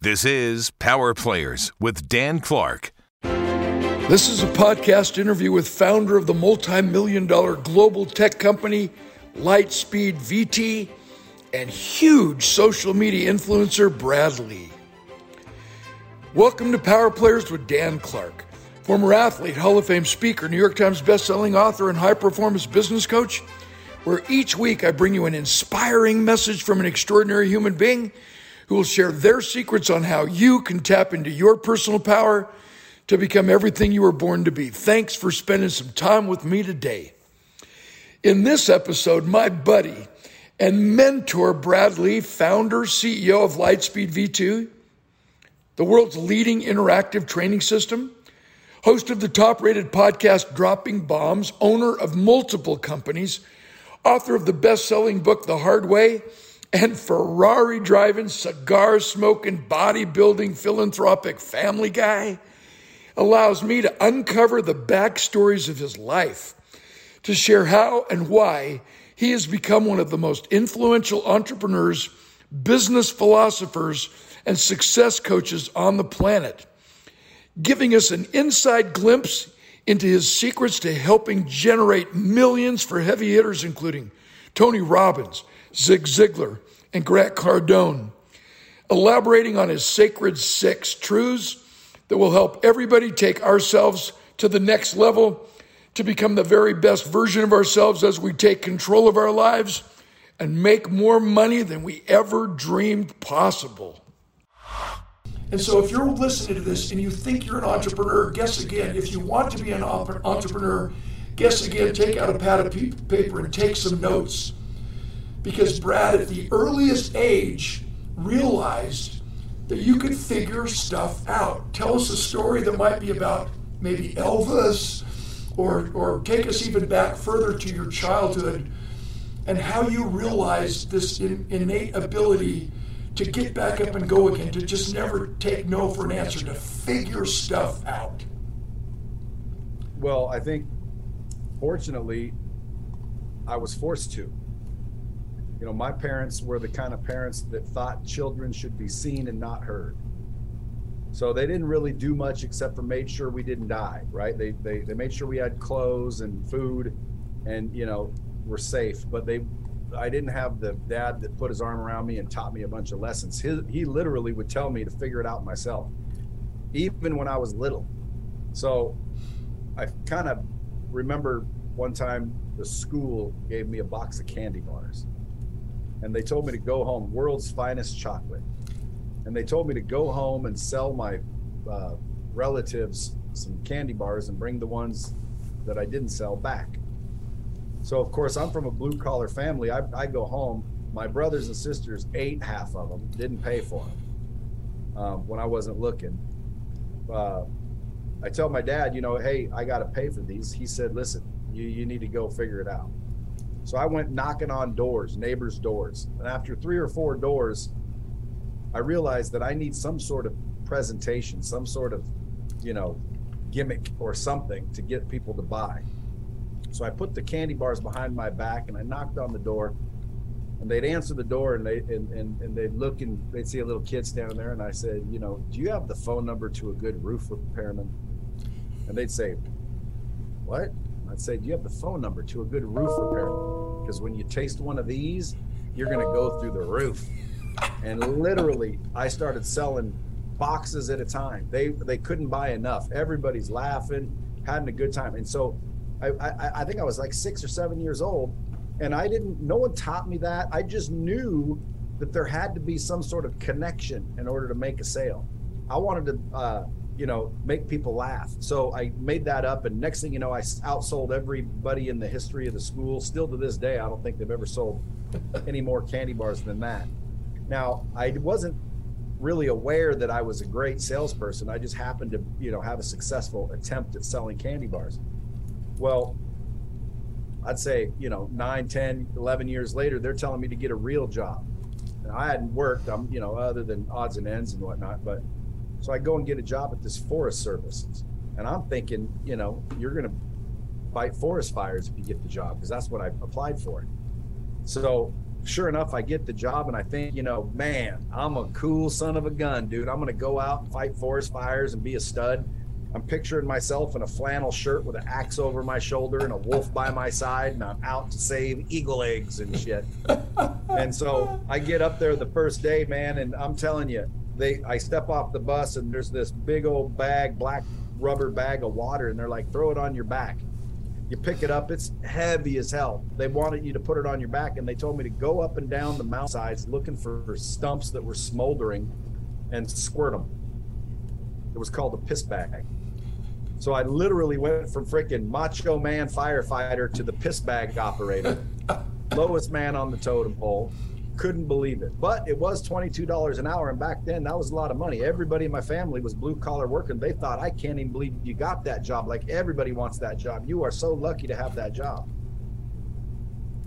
This is Power Players with Dan Clark. This is a podcast interview with founder of the multi-million-dollar global tech company, Lightspeed VT, and huge social media influencer, Brad Lea. Welcome to Power Players with Dan Clark, former athlete, Hall of Fame speaker, New York Times bestselling author, and high-performance business coach, where each week I bring you an inspiring message from an extraordinary human being who will share their secrets on how you can tap into your personal power to become everything you were born to be. Thanks for spending some time with me today. In this episode, my buddy and mentor, Brad Lea, founder, CEO of Lightspeed V2, the world's leading interactive training system, host of the top-rated podcast, Dropping Bombs, owner of multiple companies, author of the best-selling book, The Hard Way, and Ferrari-driving, cigar-smoking, bodybuilding, philanthropic family guy, allows me to uncover the backstories of his life, to share how and why he has become one of the most influential entrepreneurs, business philosophers, and success coaches on the planet, giving us an inside glimpse into his secrets to helping generate millions for heavy hitters, including Tony Robbins, Zig Ziglar, and Grant Cardone, elaborating on his sacred six truths that will help everybody take ourselves to the next level to become the very best version of ourselves as we take control of our lives and make more money than we ever dreamed possible. And so if you're listening to this and you think you're an entrepreneur, guess again. If you want to be an entrepreneur, guess again, take out a pad of paper and take some notes. Because Brad, at the earliest age, realized that you could figure stuff out. Tell us a story that might be about maybe Elvis, or take us even back further to your childhood and how you realized this innate ability to get back up and go again, to just never take no for an answer, to figure stuff out. Well, I think, fortunately, I was forced to. You know, my parents were the kind of parents that thought children should be seen and not heard. So they didn't really do much except for made sure we didn't die, right? They made sure we had clothes and food and, you know, were safe. But I didn't have the dad that put his arm around me and taught me a bunch of lessons. He literally would tell me to figure it out myself, even when I was little. So I kind of remember one time the school gave me a box of candy bars. And they told me to go home, world's finest chocolate. And they told me to go home and sell my relatives some candy bars and bring the ones that I didn't sell back. So of course, I'm from a blue collar family. I go home, my brothers and sisters ate half of them, didn't pay for them when I wasn't looking. I tell my dad, you know, hey, I gotta pay for these. He said, listen, you need to go figure it out. So I went knocking on doors, neighbors' doors. And after 3 or 4 doors, I realized that I need some sort of presentation, some sort of, you know, gimmick or something to get people to buy. So I put the candy bars behind my back and I knocked on the door, and they'd answer the door and they'd look and they'd see a little kid standing there. And I said, you know, do you have the phone number to a good roof repairman? And they'd say, what? I'd say, do you have the phone number to a good roof repairman? Because when you taste one of these, you're going to go through the roof. And literally, I started selling boxes at a time. They couldn't buy enough. Everybody's laughing, having a good time. And so I think I was like 6 or 7 years old, and no one taught me that. I just knew that there had to be some sort of connection in order to make a sale. I wanted to, you know, make people laugh. So I made that up, and next thing you know, I outsold everybody in the history of the school. Still to this day, I don't think they've ever sold any more candy bars than that. Now, I wasn't really aware that I was a great salesperson. I just happened to, you know, have a successful attempt at selling candy bars. Well, I'd say, you know, 9, 10, 11 years later, they're telling me to get a real job. And I hadn't worked, you know, other than odds and ends and whatnot, but so I go and get a job at this Forest Services. And I'm thinking, you know, you're going to fight forest fires if you get the job, because that's what I applied for. So sure enough, I get the job and I think, you know, man, I'm a cool son of a gun, dude. I'm going to go out and fight forest fires and be a stud. I'm picturing myself in a flannel shirt with an axe over my shoulder and a wolf by my side, and I'm out to save eagle eggs and shit. And so I get up there the first day, man, and I'm telling you, I step off the bus and there's this big old bag, black rubber bag of water, and they're like, throw it on your back. You pick it up, it's heavy as hell. They wanted you to put it on your back, and they told me to go up and down the mountainsides looking for stumps that were smoldering and squirt them. It was called a piss bag. So I literally went from freaking macho man firefighter to the piss bag operator, lowest man on the totem pole. Couldn't believe it, but it was $22 an hour. And back then that was a lot of money. Everybody in my family was blue collar working. They thought, I can't even believe you got that job. Like, everybody wants that job. You are so lucky to have that job.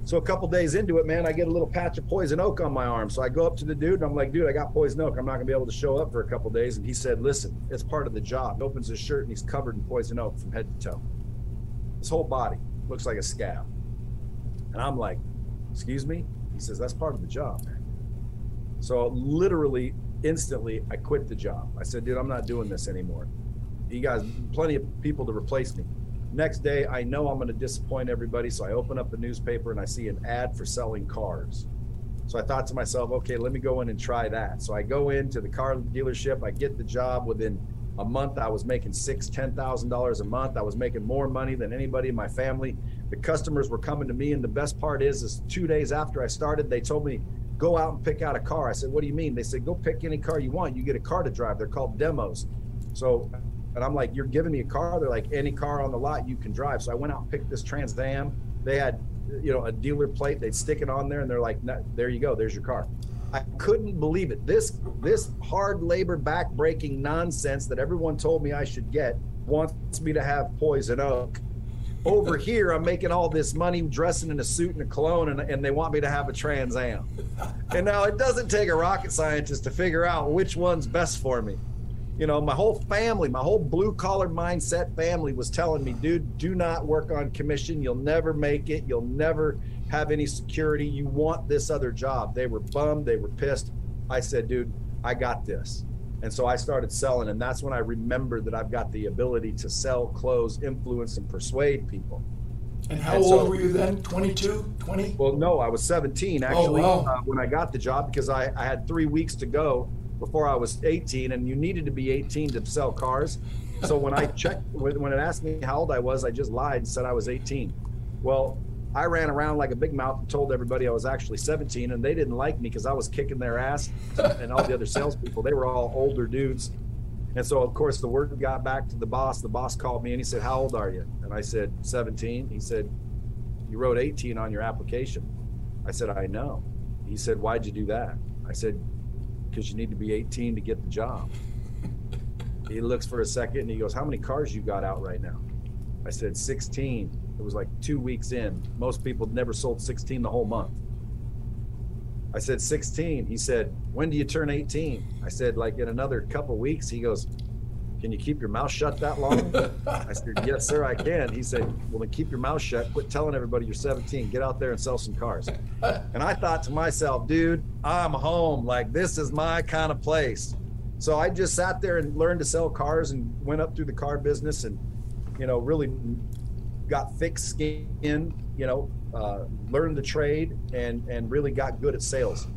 So a couple days into it, man, I get a little patch of poison oak on my arm. So I go up to the dude and I'm like, dude, I got poison oak. I'm not gonna be able to show up for a couple days. And he said, listen, it's part of the job. He opens his shirt and he's covered in poison oak from head to toe. His whole body looks like a scab. And I'm like, excuse me? He says, that's part of the job, man. So literally, instantly, I quit the job. I said, dude, I'm not doing this anymore. You guys, plenty of people to replace me. Next day, I know I'm going to disappoint everybody, so I open up the newspaper and I see an ad for selling cars. So I thought to myself, okay, let me go in and try that. So I go into the car dealership, I get the job. Within a month, I was making $6,000, $10,000 a month. I was making more money than anybody in my family. The customers were coming to me, and the best part is 2 days after I started, they told me, go out and pick out a car. I said, what do you mean? They said, go pick any car you want. You get a car to drive. They're called demos. So, and I'm like, you're giving me a car? They're like, any car on the lot you can drive. So I went out and picked this Trans Am. They had, you know, a dealer plate. They'd stick it on there and they're like, no, there you go, there's your car. I couldn't believe it. This hard labor backbreaking nonsense that everyone told me I should get wants me to have poison oak. Over here, I'm making all this money dressing in a suit and a cologne, and they want me to have a Trans Am. And now it doesn't take a rocket scientist to figure out which one's best for me. You know, my whole family, my whole blue collar mindset family was telling me, dude, do not work on commission. You'll never make it. You'll never have any security. You want this other job. They were bummed. They were pissed. I said, dude, I got this. And so I started selling. And that's when I remembered that I've got the ability to sell, close, influence, and persuade people. And how old were you then? 22, 20? Well, no, I was 17, actually, when I got the job, because I had 3 weeks to go before I was 18, and you needed to be 18 to sell cars. So when I checked, when it asked me how old I was, I just lied and said I was 18. Well, I ran around like a big mouth and told everybody I was actually 17, and they didn't like me because I was kicking their ass, and all the other salespeople, they were all older dudes. And so of course the word got back to the boss. The boss called me and he said, how old are you? And I said, 17. He said, you wrote 18 on your application. I said, I know. He said, why'd you do that? I said, because you need to be 18 to get the job. He looks for a second and he goes, how many cars you got out right now? I said, 16. It was like 2 weeks in. Most people never sold 16 the whole month. I said, 16. He said, when do you turn 18? I said, like in another couple weeks. He goes, can you keep your mouth shut that long? I said, yes, sir, I can. He said, well, then keep your mouth shut. Quit telling everybody you're 17. Get out there and sell some cars. And I thought to myself, dude, I'm home. Like, this is my kind of place. So I just sat there and learned to sell cars and went up through the car business and, you know, really got thick skin, you know, learned the trade and really got good at sales.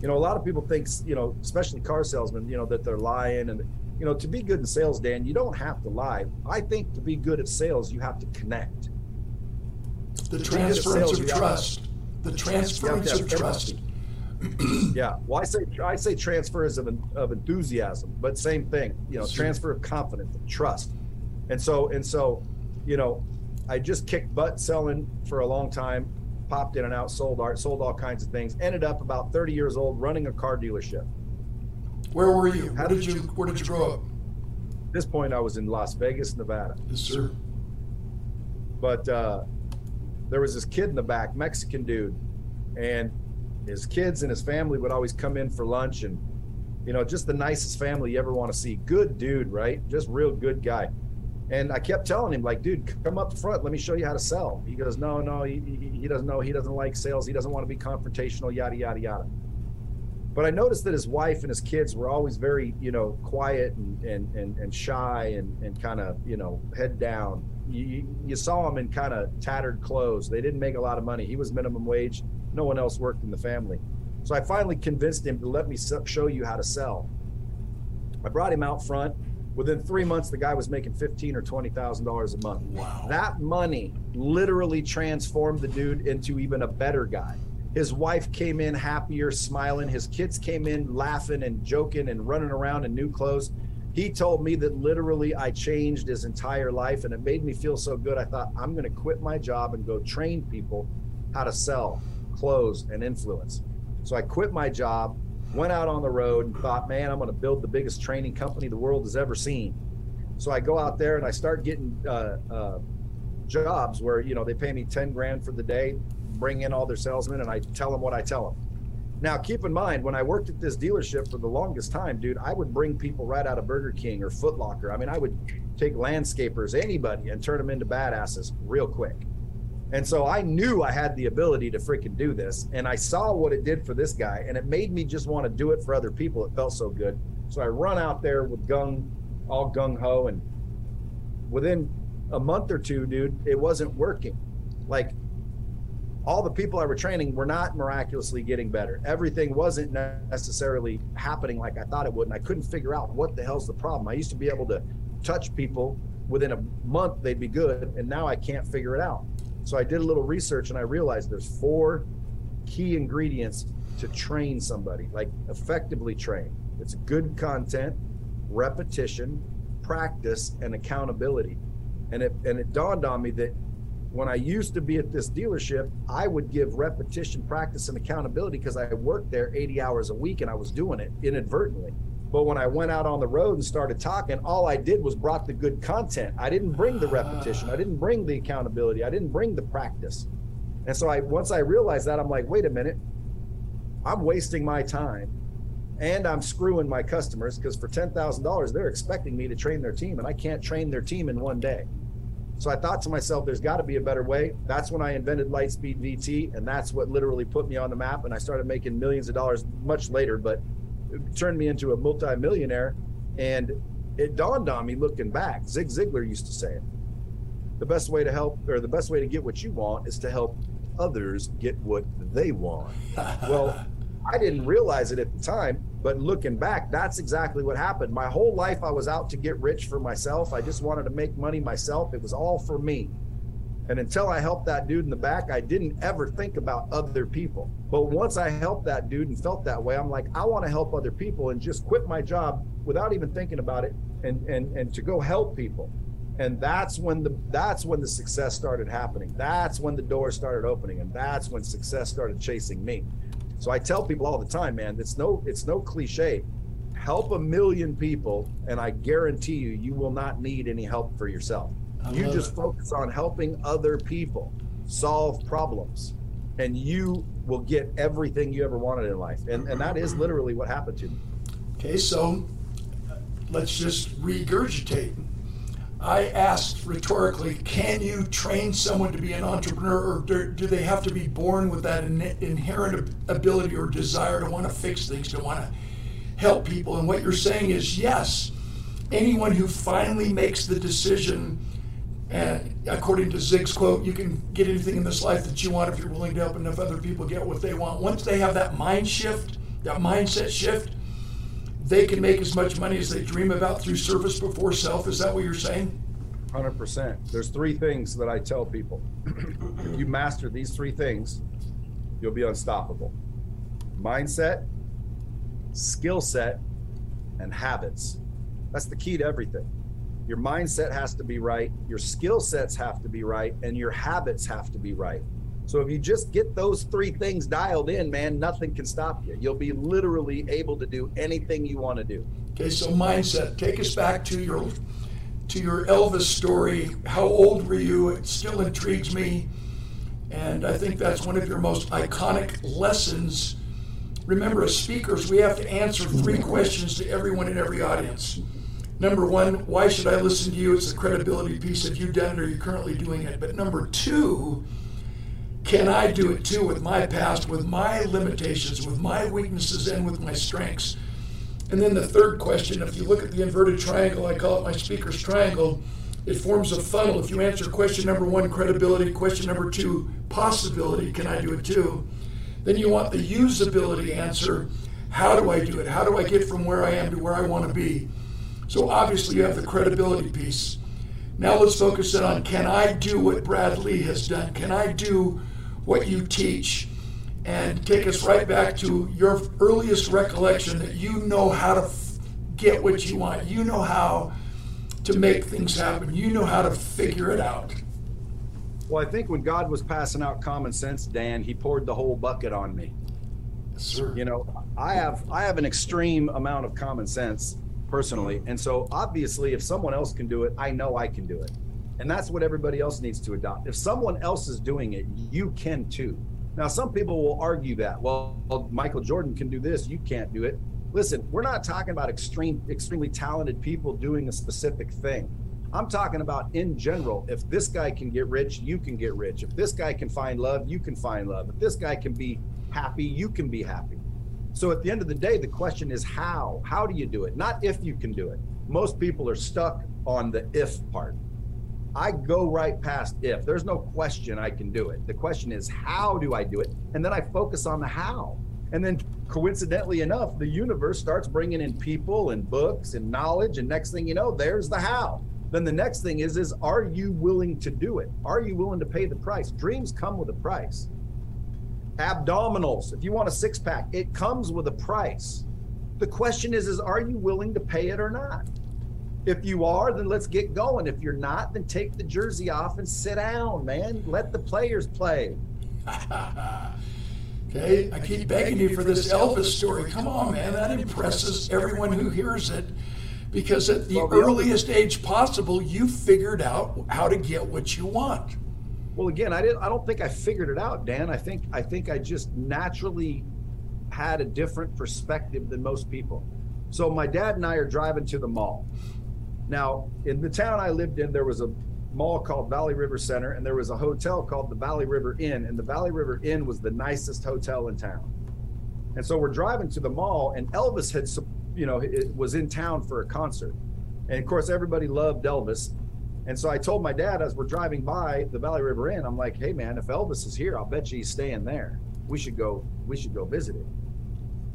You know, a lot of people think, you know, especially car salesmen, you know, that they're lying. And, you know, to be good in sales, Dan, you don't have to lie. I think to be good at sales, you have to connect. The transference of trust. The transference of trust. Yeah. Well, I say transfer is of enthusiasm, but same thing, you know, transfer of confidence, of trust. And so, you know, I just kicked butt selling for a long time, popped in and out, sold all kinds of things, ended up about 30 years old running a car dealership. Where were you? Where did you grow up? At this point, I was in Las Vegas, Nevada. Yes, sir. But there was this kid in the back, Mexican dude, and his kids and his family would always come in for lunch, and, you know, just the nicest family you ever want to see. Good dude, right? Just real good guy. And I kept telling him, like, dude, come up front. Let me show you how to sell. He goes, no, he doesn't know. He doesn't like sales. He doesn't want to be confrontational, yada, yada, yada. But I noticed that his wife and his kids were always very, you know, quiet and shy and kind of, you know, head down. You saw him in kind of tattered clothes. They didn't make a lot of money. He was minimum wage. No one else worked in the family. So I finally convinced him to let me show you how to sell. I brought him out front. Within 3 months, the guy was making $15,000 or $20,000 a month. Wow. That money literally transformed the dude into even a better guy. His wife came in happier, smiling. His kids came in laughing and joking and running around in new clothes. He told me that literally I changed his entire life, and it made me feel so good. I thought, I'm going to quit my job and go train people how to sell, close, and influence. So I quit my job, went out on the road, and thought, man, I'm going to build the biggest training company the world has ever seen. So I go out there and I start getting jobs where, you know, they pay me 10 grand for the day, bring in all their salesmen, and I tell them what I tell them. Now, keep in mind, when I worked at this dealership for the longest time, dude, I would bring people right out of Burger King or Foot Locker. I mean, I would take landscapers, anybody, and turn them into badasses real quick. And so I knew I had the ability to freaking do this. And I saw what it did for this guy, and it made me just want to do it for other people. It felt so good. So I run out there with all gung ho. And within a month or two, dude, it wasn't working. Like, all the people I were training were not miraculously getting better. Everything wasn't necessarily happening like I thought it would, and I couldn't figure out what the hell's the problem. I used to be able to touch people. Within a month, they'd be good, and now I can't figure it out. So I did a little research, and I realized there's 4 key ingredients to train somebody, like effectively train. It's good content, repetition, practice, and accountability. And it dawned on me that when I used to be at this dealership, I would give repetition, practice, and accountability because I worked there 80 hours a week and I was doing it inadvertently. But when I went out on the road and started talking, all I did was brought the good content. I didn't bring the repetition. I didn't bring the accountability. I didn't bring the practice. And so once I realized that, I'm like, wait a minute, I'm wasting my time and I'm screwing my customers because for $10,000, they're expecting me to train their team and I can't train their team in one day. So I thought to myself, there's got to be a better way. That's when I invented Lightspeed VT, and that's what literally put me on the map. And I started making millions of dollars much later, but it turned me into a multi-millionaire. And it dawned on me looking back, Zig Ziglar used to say it, the best way to help, or the best way to get what you want is to help others get what they want. Well, I didn't realize it at the time, but looking back, that's exactly what happened. My whole life, I was out to get rich for myself. I just wanted to make money myself. It was all for me. And until I helped that dude in the back, I didn't ever think about other people. But once I helped that dude and felt that way, I'm like, I want to help other people and just quit my job without even thinking about it and to go help people. And that's when the success started happening. That's when the door started opening. And that's when success started chasing me. So I tell people all the time, man, it's no cliche. Help 1 million people, and I guarantee you, you will not need any help for yourself. You just focus on helping other people solve problems, and you will get everything you ever wanted in life. And that is literally what happened to me. Okay, so let's just regurgitate. I asked rhetorically, can you train someone to be an entrepreneur, or do they have to be born with that inherent ability or desire to want to fix things, to want to help people? And what you're saying is, yes, anyone who finally makes the decision, and according to Zig's quote, you can get anything in this life that you want if you're willing to help enough other people get what they want. Once they have that mind shift, that mindset shift, they can make as much money as they dream about through service before self. Is that what you're saying? 100%. There's 3 things that I tell people. If you master these 3 things, you'll be unstoppable. Mindset, skill set, and habits. That's the key to everything. Your mindset has to be right. Your skill sets have to be right. And your habits have to be right. So if you just get those 3 things dialed in, man, nothing can stop you. You'll be literally able to do anything you want to do. Okay, so mindset. Take us back to your Elvis story. How old were you? It still intrigues me. And I think that's one of your most iconic lessons. Remember, as speakers, we have to answer 3 questions to everyone in every audience. Number one, why should I listen to you? It's the credibility piece. Have you done it or are you currently doing it? But number two, can I do it too with my past, with my limitations, with my weaknesses, and with my strengths? And then the third question, if you look at the inverted triangle, I call it my speaker's triangle, it forms a funnel. If you answer question number one, credibility, question number two, possibility, can I do it too? Then you want the usability answer, how do I do it? How do I get from where I am to where I want to be? So obviously you have the credibility piece. Now let's focus in on, can I do what Brad Lea has done? Can I do what you teach? And take us right back to your earliest recollection that you know how to get what you want. You know how to make things happen. You know how to figure it out. Well, I think when God was passing out common sense, Dan, he poured the whole bucket on me. Yes, sir. You know, I have an extreme amount of common sense personally. And so obviously if someone else can do it, I know I can do it. And that's what everybody else needs to adopt. If someone else is doing it, you can too. Now, some people will argue that, well, Michael Jordan can do this, you can't do it. Listen, we're not talking about extremely talented people doing a specific thing. I'm talking about in general, if this guy can get rich, you can get rich. If this guy can find love, you can find love. If this guy can be happy, you can be happy. So at the end of the day, the question is how? How do you do it? Not if you can do it. Most people are stuck on the if part. I go right past if. There's no question I can do it. The question is, how do I do it? And then I focus on the how. And then coincidentally enough, the universe starts bringing in people and books and knowledge. And next thing you know, there's the how. Then the next thing is are you willing to do it? Are you willing to pay the price? Dreams come with a price. Abdominals, if you want a six pack, it comes with a price. The question is are you willing to pay it or not? If you are, then let's get going. If you're not, then take the jersey off and sit down, man. Let the players play. Okay, I keep begging you for this Elvis story. Come on, man, that impresses everyone who hears it. Because at the earliest age possible, you figured out how to get what you want. Well, again, I don't think I figured it out, Dan. I think I just naturally had a different perspective than most people. So my dad and I are driving to the mall. Now, in the town I lived in, there was a mall called Valley River Center, and there was a hotel called the Valley River Inn, and the Valley River Inn was the nicest hotel in town. And so we're driving to the mall, and Elvis had, you know, it was in town for a concert. And of course, everybody loved Elvis. And so I told my dad as we're driving by the Valley River Inn, I'm like, hey man, if Elvis is here, I'll bet you he's staying there. We should go visit it.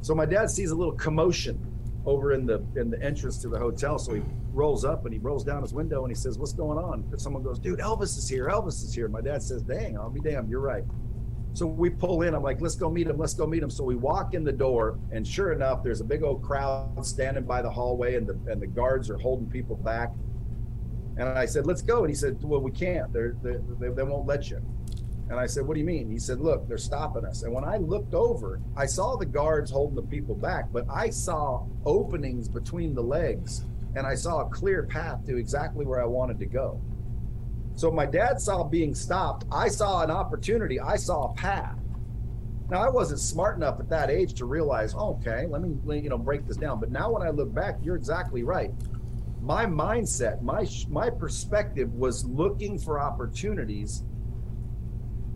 So my dad sees a little commotion over in the entrance to the hotel. So he rolls up and he rolls down his window and he says, what's going on? And someone goes, dude, Elvis is here, Elvis is here. My dad says, dang, I'll be damned, you're right. So we pull in, I'm like, let's go meet him. So we walk in the door and sure enough, there's a big old crowd standing by the hallway and the guards are holding people back. And I said, let's go. And he said, well, we can't, they won't let you. And I said, what do you mean? He said, look, they're stopping us. And when I looked over, I saw the guards holding the people back, but I saw openings between the legs and I saw a clear path to exactly where I wanted to go. So my dad saw being stopped. I saw an opportunity. I saw a path. Now I wasn't smart enough at that age to realize, okay, let me, break this down. But now when I look back, you're exactly right. My mindset, my perspective was looking for opportunities.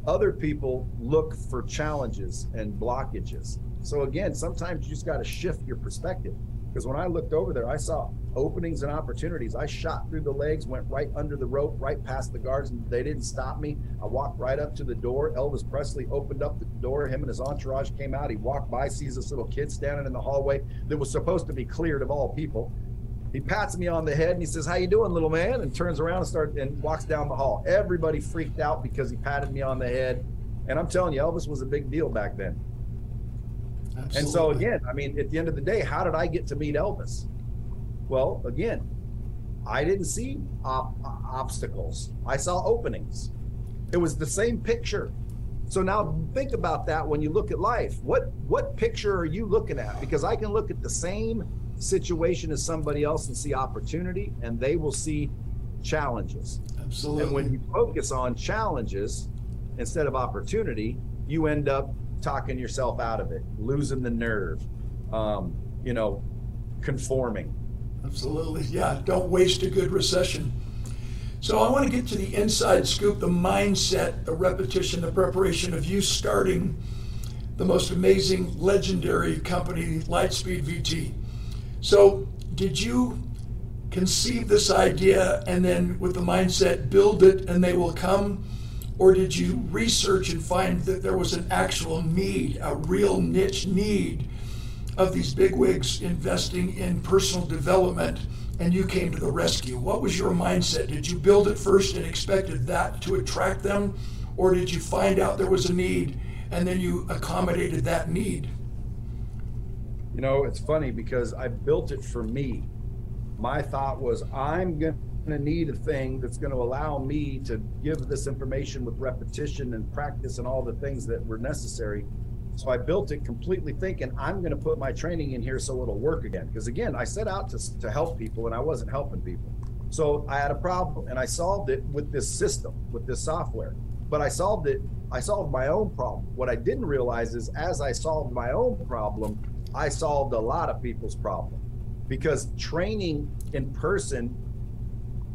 Other people look for challenges and blockages. So again, sometimes you just got to shift your perspective. Because when I looked over there, I saw openings and opportunities. I shot through the legs, went right under the rope, right past the guards, and they didn't stop me. I walked right up to the door. Elvis Presley opened up the door. Him and his entourage came out. He walked by, sees this little kid standing in the hallway that was supposed to be cleared of all people. He pats me on the head and he says, how you doing, little man? And turns around and walks down the hall. Everybody freaked out because he patted me on the head. And I'm telling you, Elvis was a big deal back then. Absolutely. And so again, I mean, at the end of the day, how did I get to meet Elvis? Well, again, I didn't see obstacles. I saw openings. It was the same picture. So now think about that when you look at life. What picture are you looking at? Because I can look at the same situation as somebody else and see opportunity, and they will see challenges. Absolutely. And when you focus on challenges instead of opportunity, you end up talking yourself out of it, losing the nerve, conforming. Absolutely, yeah, don't waste a good recession. So I want to get to the inside scoop, the mindset, the repetition, the preparation of you starting the most amazing, legendary company, Lightspeed VT. So did you conceive this idea and then with the mindset, build it and they will come? Or did you research and find that there was an actual need, a real niche need of these bigwigs investing in personal development, and you came to the rescue? What was your mindset? Did you build it first and expected that to attract them? Or did you find out there was a need and then you accommodated that need? You know, it's funny because I built it for me. My thought was, I'm gonna need a thing that's gonna allow me to give this information with repetition and practice and all the things that were necessary. So I built it completely thinking I'm gonna put my training in here so it'll work again. Because again, I set out to help people and I wasn't helping people. So I had a problem and I solved it with this system, with this software. But I solved my own problem. What I didn't realize is as I solved my own problem, I solved a lot of people's problem. Because training in person,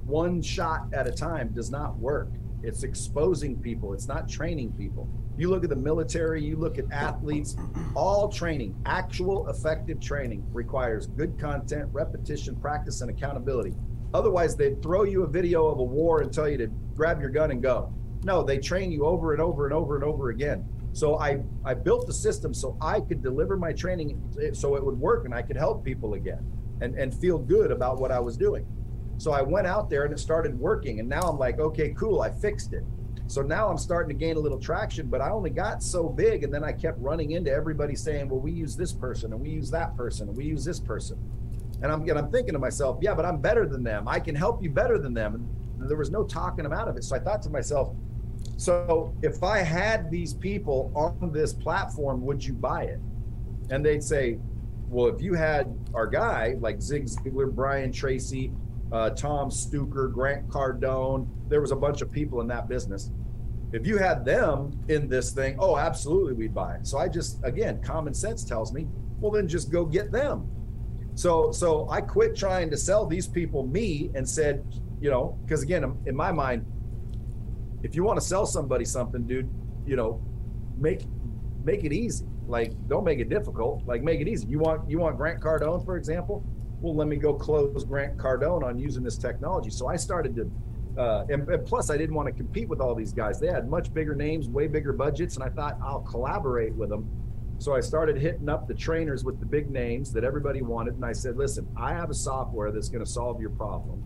one shot at a time, does not work. It's exposing people, it's not training people. You look at the military, you look at athletes, all training, actual effective training requires good content, repetition, practice, and accountability. Otherwise, they'd throw you a video of a war and tell you to grab your gun and go. No, they train you over and over and over and over again. So I built the system so I could deliver my training so it would work and I could help people again and feel good about what I was doing. So I went out there and it started working. And now I'm like, okay, cool, I fixed it. So now I'm starting to gain a little traction, but I only got so big. And then I kept running into everybody saying, well, we use this person and we use that person and we use this person. And I'm thinking to myself, yeah, but I'm better than them. I can help you better than them. And there was no talking them out of it. So I thought to myself, so if I had these people on this platform, would you buy it? And they'd say, well, if you had our guy like Zig Ziglar, Brian Tracy, Tom Stuker, Grant Cardone, there was a bunch of people in that business. If you had them in this thing, oh, absolutely, we'd buy it. So I just, again, common sense tells me, well, then just go get them. So I quit trying to sell these people me and said, you know, because again, in my mind, if you want to sell somebody something, dude, you know, make it easy. Like, don't make it difficult, like make it easy. You want Grant Cardone, for example? Well, let me go close Grant Cardone on using this technology. So I started to, and plus I didn't want to compete with all these guys. They had much bigger names, way bigger budgets. And I thought I'll collaborate with them. So I started hitting up the trainers with the big names that everybody wanted. And I said, listen, I have a software that's going to solve your problem.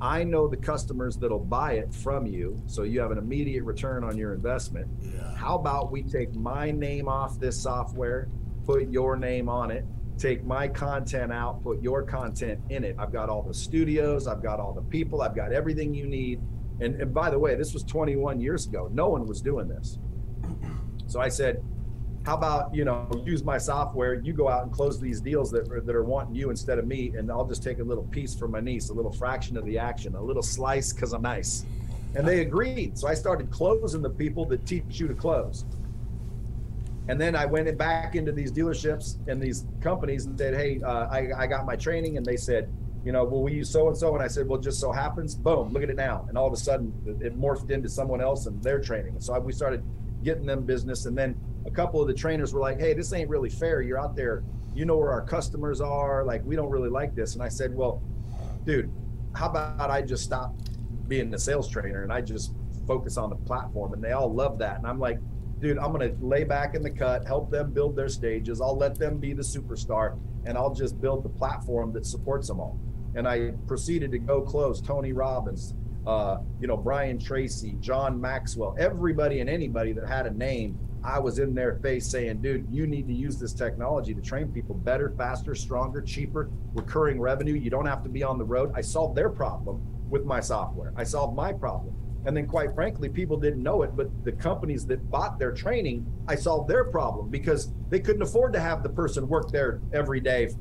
I know the customers that'll buy it from you. So you have an immediate return on your investment. Yeah. How about we take my name off this software, put your name on it, take my content out, put your content in it. I've got all the studios, I've got all the people, I've got everything you need. And by the way, this was 21 years ago. No one was doing this. So I said, how about, you know, use my software, you go out and close these deals that are wanting you instead of me, and I'll just take a little piece from my niece, a little fraction of the action, a little slice, because I'm nice. And they agreed. So I started closing the people that teach you to close. And then I went back into these dealerships and these companies and said, hey, I got my training. And they said, you know, well, we use so-and-so. And I said, well, just so happens, boom, look at it now. And all of a sudden it morphed into someone else and their training. And so we started getting them business. And then a couple of the trainers were like, hey, this ain't really fair. You're out there, you know where our customers are. Like, we don't really like this. And I said, well, dude, how about I just stop being the sales trainer and I just focus on the platform? And they all love that. And I'm like, dude, I'm going to lay back in the cut, help them build their stages. I'll let them be the superstar and I'll just build the platform that supports them all. And I proceeded to go close Tony Robbins, you know, Brian Tracy, John Maxwell, everybody and anybody that had a name. I was in their face saying, dude, you need to use this technology to train people better, faster, stronger, cheaper, recurring revenue. You don't have to be on the road. I solved their problem with my software. I solved my problem. And then quite frankly, people didn't know it, but the companies that bought their training, I solved their problem because they couldn't afford to have the person work there every day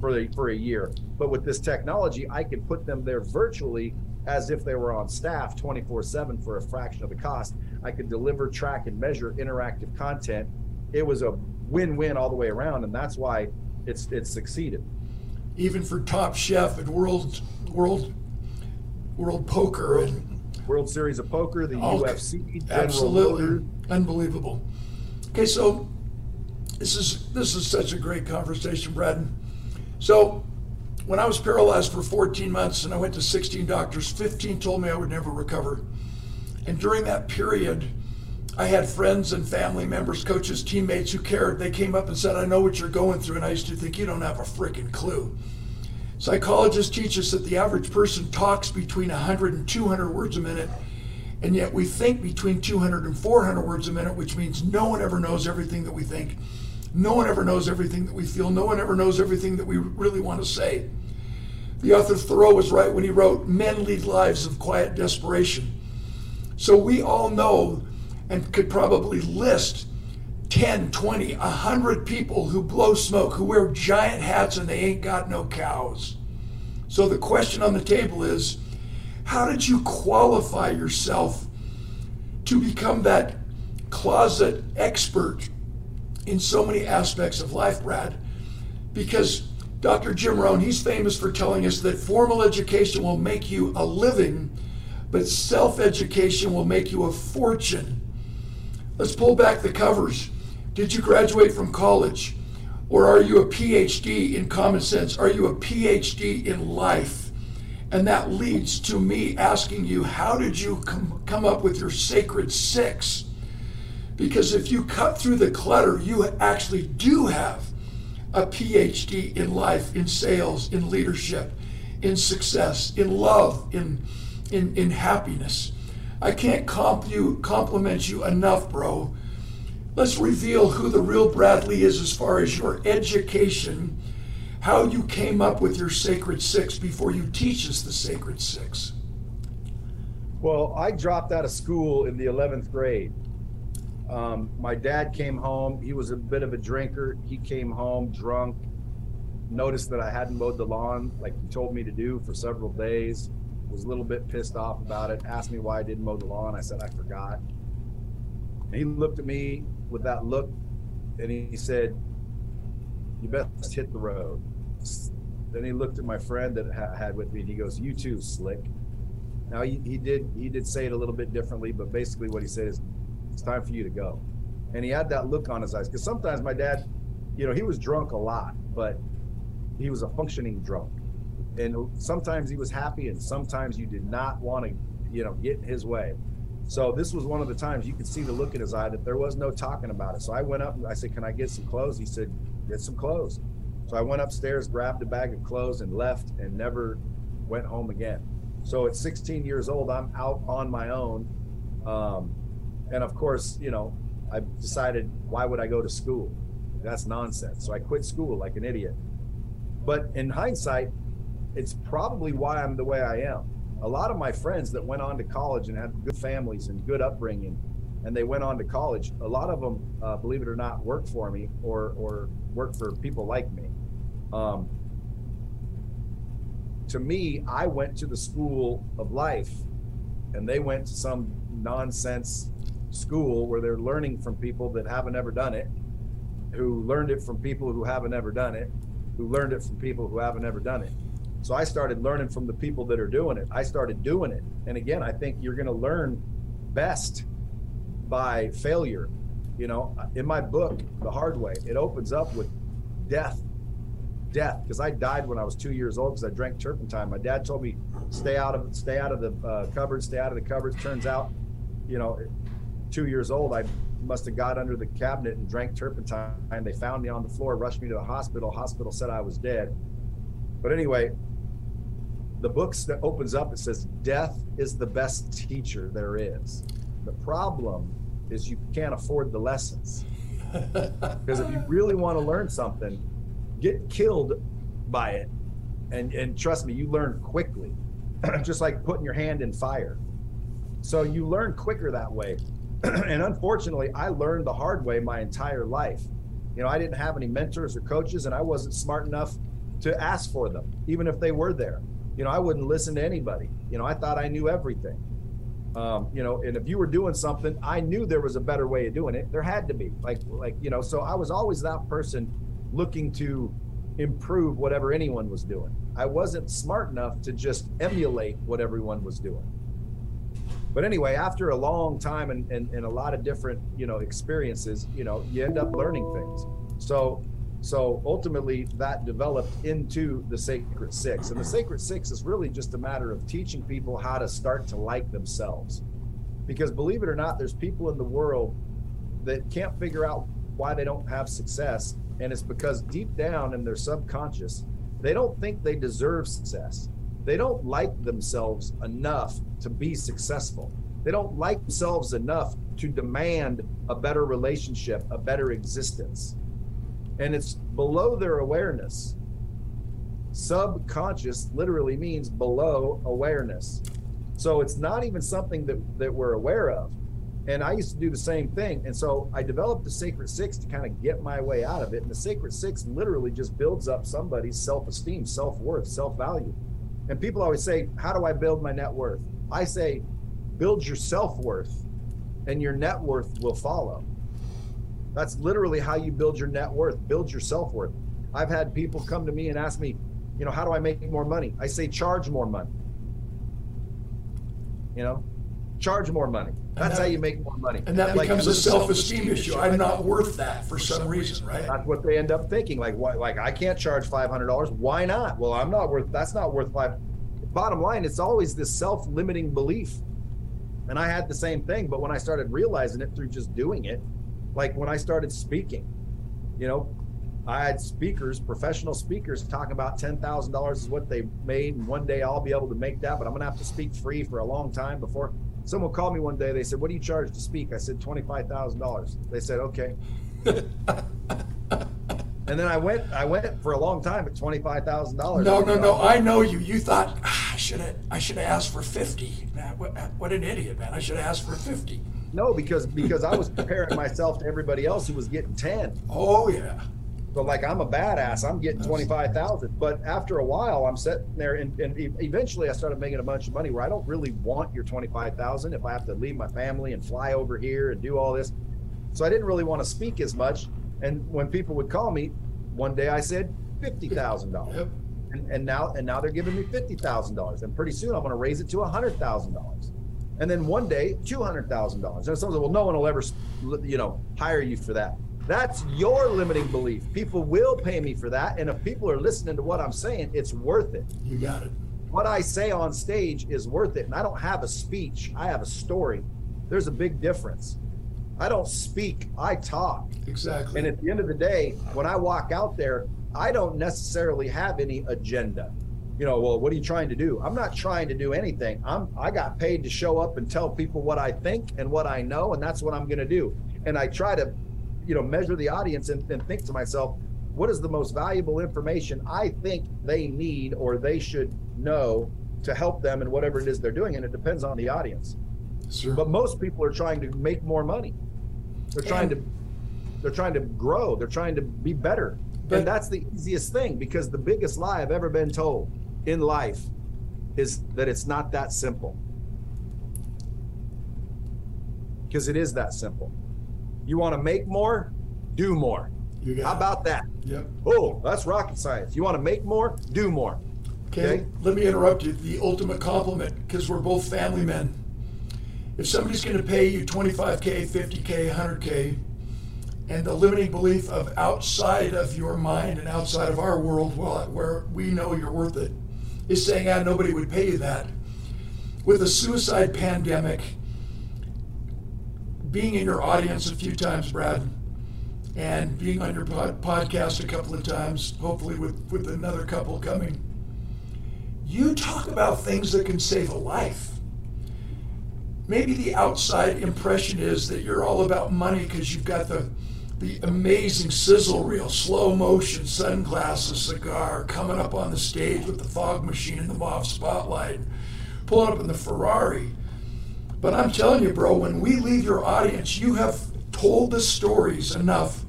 for a year. But with this technology, I could put them there virtually as if they were on staff 24/7 for a fraction of the cost. I could deliver, track, and measure interactive content. It was a win-win all the way around. And that's why it's succeeded. even for Top Chef at World Poker and World Series of Poker, the UFC. Absolutely unbelievable. Okay, so this is such a great conversation, Brad. So when I was paralyzed for 14 months and I went to 16 doctors, 15 told me I would never recover. And during that period, I had friends and family members, coaches, teammates who cared. They came up and said, I know what you're going through. And I used to think, you don't have a freaking clue. Psychologists teach us that the average person talks between 100 and 200 words a minute. And yet we think between 200 and 400 words a minute, which means no one ever knows everything that we think. No one ever knows everything that we feel. No one ever knows everything that we really want to say. The author Thoreau was right when he wrote, men lead lives of quiet desperation. So we all know and could probably list 10, 20, 100 people who blow smoke, who wear giant hats and they ain't got no cows. So the question on the table is, how did you qualify yourself to become that closet expert in so many aspects of life, Brad? Because Dr. Jim Rohn, he's famous for telling us that formal education will make you a living, but self-education will make you a fortune. Let's pull back the covers. Did you graduate from college? Or are you a PhD in common sense? Are you a PhD in life? And that leads to me asking you, how did you come up with your sacred six? Because if you cut through the clutter, you actually do have a PhD in life, in sales, in leadership, in success, in love, in happiness. I can't compliment you enough, bro. Let's reveal who the real Brad Lea is as far as your education, how you came up with your sacred six before you teach us the sacred six. Well, I dropped out of school in the 11th grade. My dad came home. He was a bit of a drinker. He came home drunk, noticed that I hadn't mowed the lawn like he told me to do for several days, was a little bit pissed off about it, asked me why I didn't mow the lawn. I said, I forgot. And he looked at me with that look and he said, you best hit the road. Then he looked at my friend that I had with me and he goes, you too, slick. Now he did say it a little bit differently, but basically what he said is, it's time for you to go. And he had that look on his eyes. Because sometimes my dad, you know, he was drunk a lot, but he was a functioning drunk. And sometimes he was happy and sometimes you did not want to, you know, get in his way. So this was one of the times you could see the look in his eye that there was no talking about it. So I went up and I said, can I get some clothes? He said, get some clothes. So I went upstairs, grabbed a bag of clothes and left and never went home again. So at 16 years old, I'm out on my own. And of course, you know, I decided, why would I go to school? That's nonsense. So I quit school like an idiot. But in hindsight, it's probably why I'm the way I am. A lot of my friends that went on to college and had good families and good upbringing, and they went on to college, a lot of them, believe it or not, work for me or work for people like me. To me, I went to the school of life and they went to some nonsense school where they're learning from people that haven't ever done it, who learned it from people who haven't ever done it, who learned it from people who haven't ever done it. So I started learning from the people that are doing it. I started doing it. And again, I think you're going to learn best by failure. You know, in my book, The Hard Way, it opens up with death, because I died when I was 2 years old because I drank turpentine. My dad told me, stay out of the cupboards. Turns out, you know, 2 years old, I must have got under the cabinet and drank turpentine. They found me on the floor, rushed me to the hospital. Hospital said I was dead. But anyway, the book that opens up, it says, death is the best teacher there is. The problem is you can't afford the lessons. Because if you really want to learn something, get killed by it. And trust me, you learn quickly, just like putting your hand in fire. So you learn quicker that way. And unfortunately, I learned the hard way my entire life. You know, I didn't have any mentors or coaches, and I wasn't smart enough to ask for them, even if they were there. You know, I wouldn't listen to anybody. You know, I thought I knew everything. You know, and if you were doing something, I knew there was a better way of doing it. There had to be. Like, you know, so I was always that person looking to improve whatever anyone was doing. I wasn't smart enough to just emulate what everyone was doing. But anyway, after a long time and a lot of different, experiences, you end up learning things. So ultimately that developed into the Sacred Six. And the Sacred Six is really just a matter of teaching people how to start to like themselves. Because believe it or not, there's people in the world that can't figure out why they don't have success. And it's because deep down in their subconscious, they don't think they deserve success. They don't like themselves enough to be successful. They don't like themselves enough to demand a better relationship, a better existence. And it's below their awareness. Subconscious literally means below awareness. So it's not even something that we're aware of. And I used to do the same thing. And so I developed the Sacred Six to kind of get my way out of it. And the Sacred Six literally just builds up somebody's self-esteem, self-worth, self-value. And people always say, how do I build my net worth? I say, build your self-worth and your net worth will follow. That's literally how you build your net worth, build your self-worth. I've had people come to me and ask me, how do I make more money? I say, charge more money. Charge more money. That's how you make more money. And that becomes a self-esteem issue. I'm not worth that for some reason, right? That's what they end up thinking. Like, why? Like, I can't charge $500. Why not? Well, I'm not worth. That's not worth $500. Bottom line, it's always this self-limiting belief. And I had the same thing, but when I started realizing it through just doing it, like when I started speaking, I had speakers, professional speakers, talking about $10,000 is what they made, and one day I'll be able to make that, but I'm gonna have to speak free for a long time before. Someone called me one day, they said, what do you charge to speak? I said, $25,000. They said, okay. And then I went for a long time at $25,000. No, I know you. You thought, I should have asked for 50. Man, what an idiot, man. I should have asked for 50. No, because I was comparing myself to everybody else who was getting 10. Oh, yeah. So like, I'm a badass, I'm getting 25,000. But after a while, I'm sitting there and eventually I started making a bunch of money where I don't really want your 25,000 if I have to leave my family and fly over here and do all this. So I didn't really want to speak as much. And when people would call me, one day I said $50,000. Yep. And now they're giving me $50,000. And pretty soon I'm going to raise it to $100,000. And then one day, $200,000. And someone said, well, no one will ever, hire you for that. That's your limiting belief. People will pay me for that. And if people are listening to what I'm saying, it's worth it. You got it. What I say on stage is worth it. And I don't have a speech. I have a story. There's a big difference. I don't speak. I talk. Exactly. And at the end of the day, when I walk out there, I don't necessarily have any agenda. Well, what are you trying to do? I'm not trying to do anything. I got paid to show up and tell people what I think and what I know. And that's what I'm going to do. And I try to measure the audience and think to myself, what is the most valuable information I think they need or they should know to help them in whatever it is they're doing? And it depends on the audience. Sure. But most people are trying to make more money. They're trying to grow. They're trying to be better. And that's the easiest thing, because the biggest lie I've ever been told in life is that it's not that simple. Because it is that simple. You want to make more, do more. How about that? Yep. Oh, that's rocket science. You want to make more, do more. Okay. Let me interrupt you. The ultimate compliment, because we're both family men. If somebody's going to pay you $25K, $50K, $100K, and the limiting belief of outside of your mind and outside of our world, well, where we know you're worth it, is saying, nobody would pay you that. With a suicide pandemic, being in your audience a few times, Brad, and being on your podcast a couple of times, hopefully with another couple coming, you talk about things that can save a life. Maybe the outside impression is that you're all about money because you've got the amazing sizzle reel, slow motion, sunglasses, cigar, coming up on the stage with the fog machine and the mauve spotlight, pulling up in the Ferrari. But I'm telling you, bro, when we leave your audience, you have told the stories enough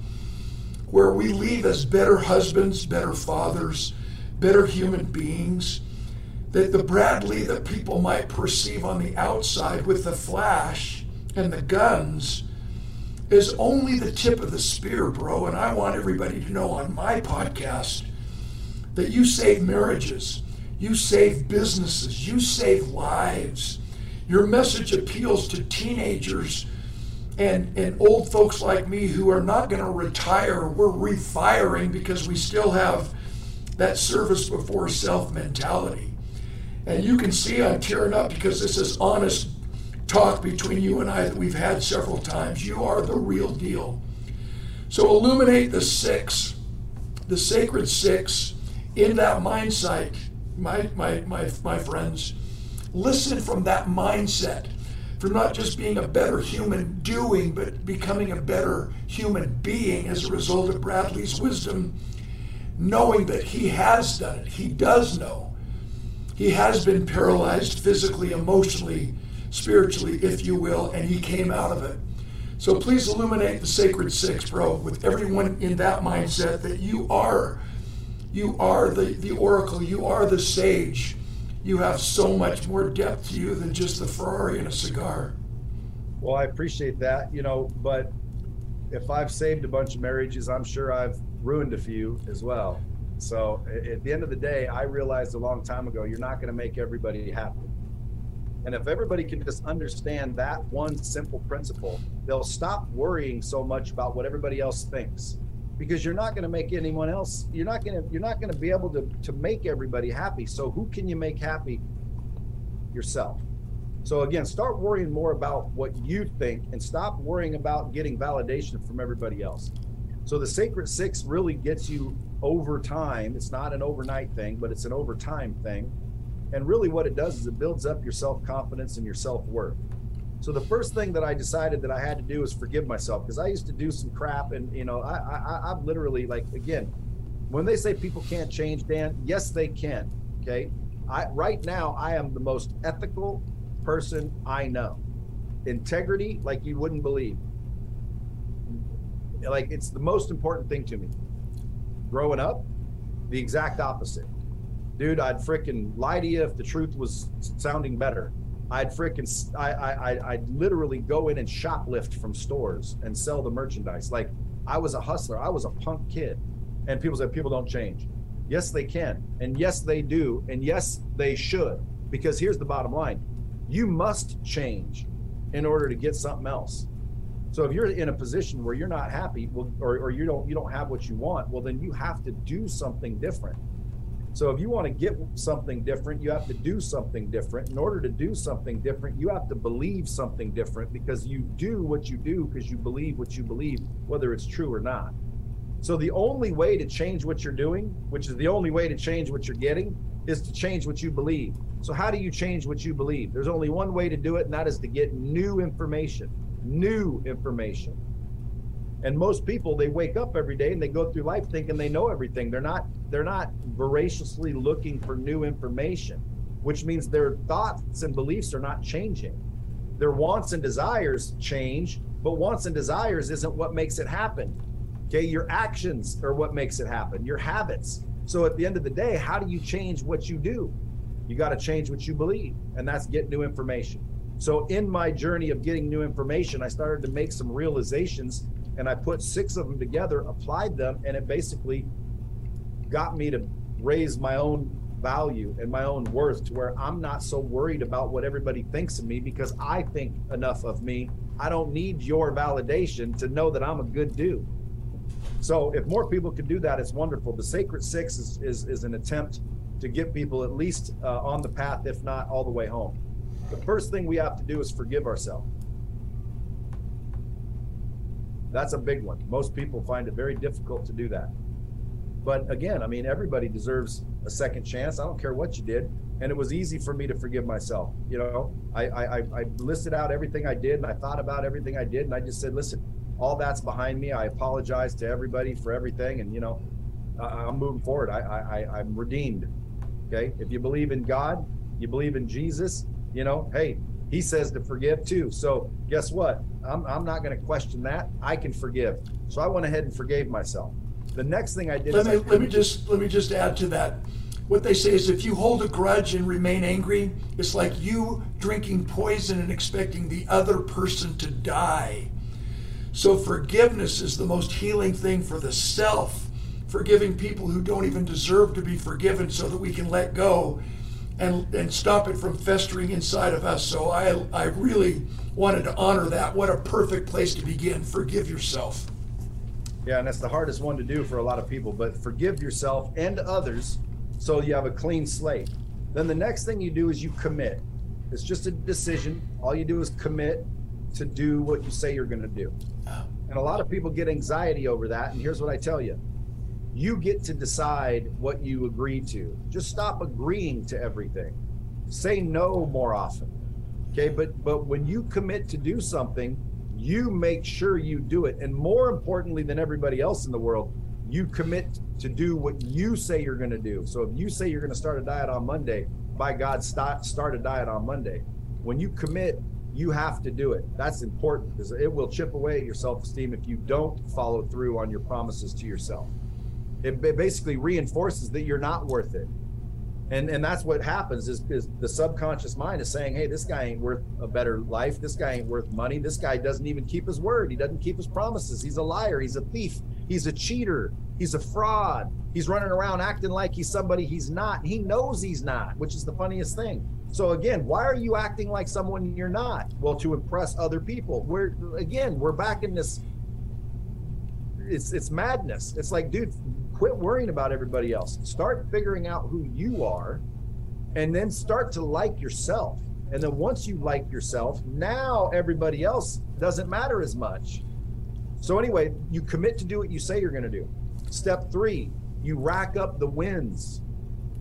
where we leave as better husbands, better fathers, better human beings, that the Brad Lea that people might perceive on the outside with the flash and the guns is only the tip of the spear, bro. And I want everybody to know on my podcast that you save marriages, you save businesses, you save lives. Your message appeals to teenagers and old folks like me who are not going to retire. We're refiring because we still have that service before self mentality. And you can see I'm tearing up because this is honest talk between you and I that we've had several times. You are the real deal. So illuminate the six, the sacred six in that mindset, my friends. Listen from that mindset, from not just being a better human doing, but becoming a better human being as a result of Brad Lea's wisdom, knowing that he has done it. He does know. He has been paralyzed physically, emotionally, spiritually, if you will, and he came out of it. So please illuminate the sacred six, bro, with everyone in that mindset that you are the oracle, you are the sage. You have so much more depth to you than just the Ferrari and a cigar. Well, I appreciate that, you know, but if I've saved a bunch of marriages, I'm sure I've ruined a few as well. So at the end of the day, I realized a long time ago, you're not going to make everybody happy. And if everybody can just understand that one simple principle, they'll stop worrying so much about what everybody else thinks, because you're not going to make anyone else. You're not going to be able to make everybody happy. So who can you make happy? Yourself. So again, start worrying more about what you think and stop worrying about getting validation from everybody else. So the sacred six really gets you over time. It's not an overnight thing, but it's an overtime thing. And really what it does is it builds up your self-confidence and your self-worth. So the first thing that I decided that I had to do is forgive myself, because I used to do some crap. And, you know, I've literally, like, again, when they say people can't change, Dan, yes, they can. Okay. Right now, I am the most ethical person I know. Integrity, like you wouldn't believe. Like, it's the most important thing to me. Growing up, the exact opposite. Dude, I'd frickin' lie to you if the truth was sounding better. I'd literally go in and shoplift from stores and sell the merchandise. Like, I was a hustler. I was a punk kid. And people said, people don't change. Yes, they can. And yes, they do. And yes, they should. Because here's the bottom line. You must change in order to get something else. So if you're in a position where you're not happy, or you don't have what you want, well, then you have to do something different. So if you want to get something different, you have to do something different. In order to do something different, you have to believe something different, because you do what you do because you believe what you believe, whether it's true or not. So the only way to change what you're doing, which is the only way to change what you're getting, is to change what you believe. So how do you change what you believe? There's only one way to do it, and that is to get new information. And most people, they wake up every day and they go through life thinking they know everything. They're not voraciously looking for new information, which means their thoughts and beliefs are not changing. Their wants and desires change, but wants and desires isn't what makes it happen. Okay, your actions are what makes it happen, your habits. So at the end of the day, how do you change what you do? You got to change what you believe, and that's get new information. So in my journey of getting new information, I started to make some realizations, and I put 6 of them together, applied them, and it basically got me to raise my own value and my own worth to where I'm not so worried about what everybody thinks of me, because I think enough of me. I don't need your validation to know that I'm a good dude. So if more people could do that, it's wonderful. The Sacred Six is an attempt to get people at least on the path, if not all the way home. The first thing we have to do is forgive ourselves. That's a big one. Most people find it very difficult to do that. But again, I mean, everybody deserves a second chance. I don't care what you did. And it was easy for me to forgive myself. You know, I listed out everything I did, and I thought about everything I did. And I just said, listen, all that's behind me. I apologize to everybody for everything. And, you know, I'm moving forward. I'm redeemed. Okay. If you believe in God, you believe in Jesus, you know, hey, he says to forgive too. So guess what? I'm not going to question that. I can forgive. So I went ahead and forgave myself. The next thing I did. Let me just add to that. What they say is if you hold a grudge and remain angry, it's like you drinking poison and expecting the other person to die. So forgiveness is the most healing thing for the self, forgiving people who don't even deserve to be forgiven so that we can let go and stop it from festering inside of us. So I really wanted to honor that. What a perfect place to begin. Forgive yourself. Yeah, and that's the hardest one to do for a lot of people, but forgive yourself and others so you have a clean slate. Then the next thing you do is you commit. It's just a decision. All you do is commit to do what you say you're gonna do. And a lot of people get anxiety over that, and here's what I tell you. You get to decide what you agree to. Just stop agreeing to everything. Say no more often, okay? But when you commit to do something, you make sure you do it. And more importantly than everybody else in the world, you commit to do what you say you're gonna do. So if you say you're gonna start a diet on Monday, by God, start a diet on Monday. When you commit, you have to do it. That's important because it will chip away at your self-esteem if you don't follow through on your promises to yourself. It basically reinforces that you're not worth it. And that's what happens is the subconscious mind is saying, hey, this guy ain't worth a better life. This guy ain't worth money. This guy doesn't even keep his word. He doesn't keep his promises. He's a liar. He's a thief. He's a cheater. He's a fraud. He's running around acting like he's somebody he's not. He knows he's not, which is the funniest thing. So again, why are you acting like someone you're not? Well, to impress other people. We're back in this, it's madness. It's like, dude, quit worrying about everybody else. Start figuring out who you are and then start to like yourself. And then once you like yourself, now everybody else doesn't matter as much. So anyway, you commit to do what you say you're gonna do. Step three, you rack up the wins.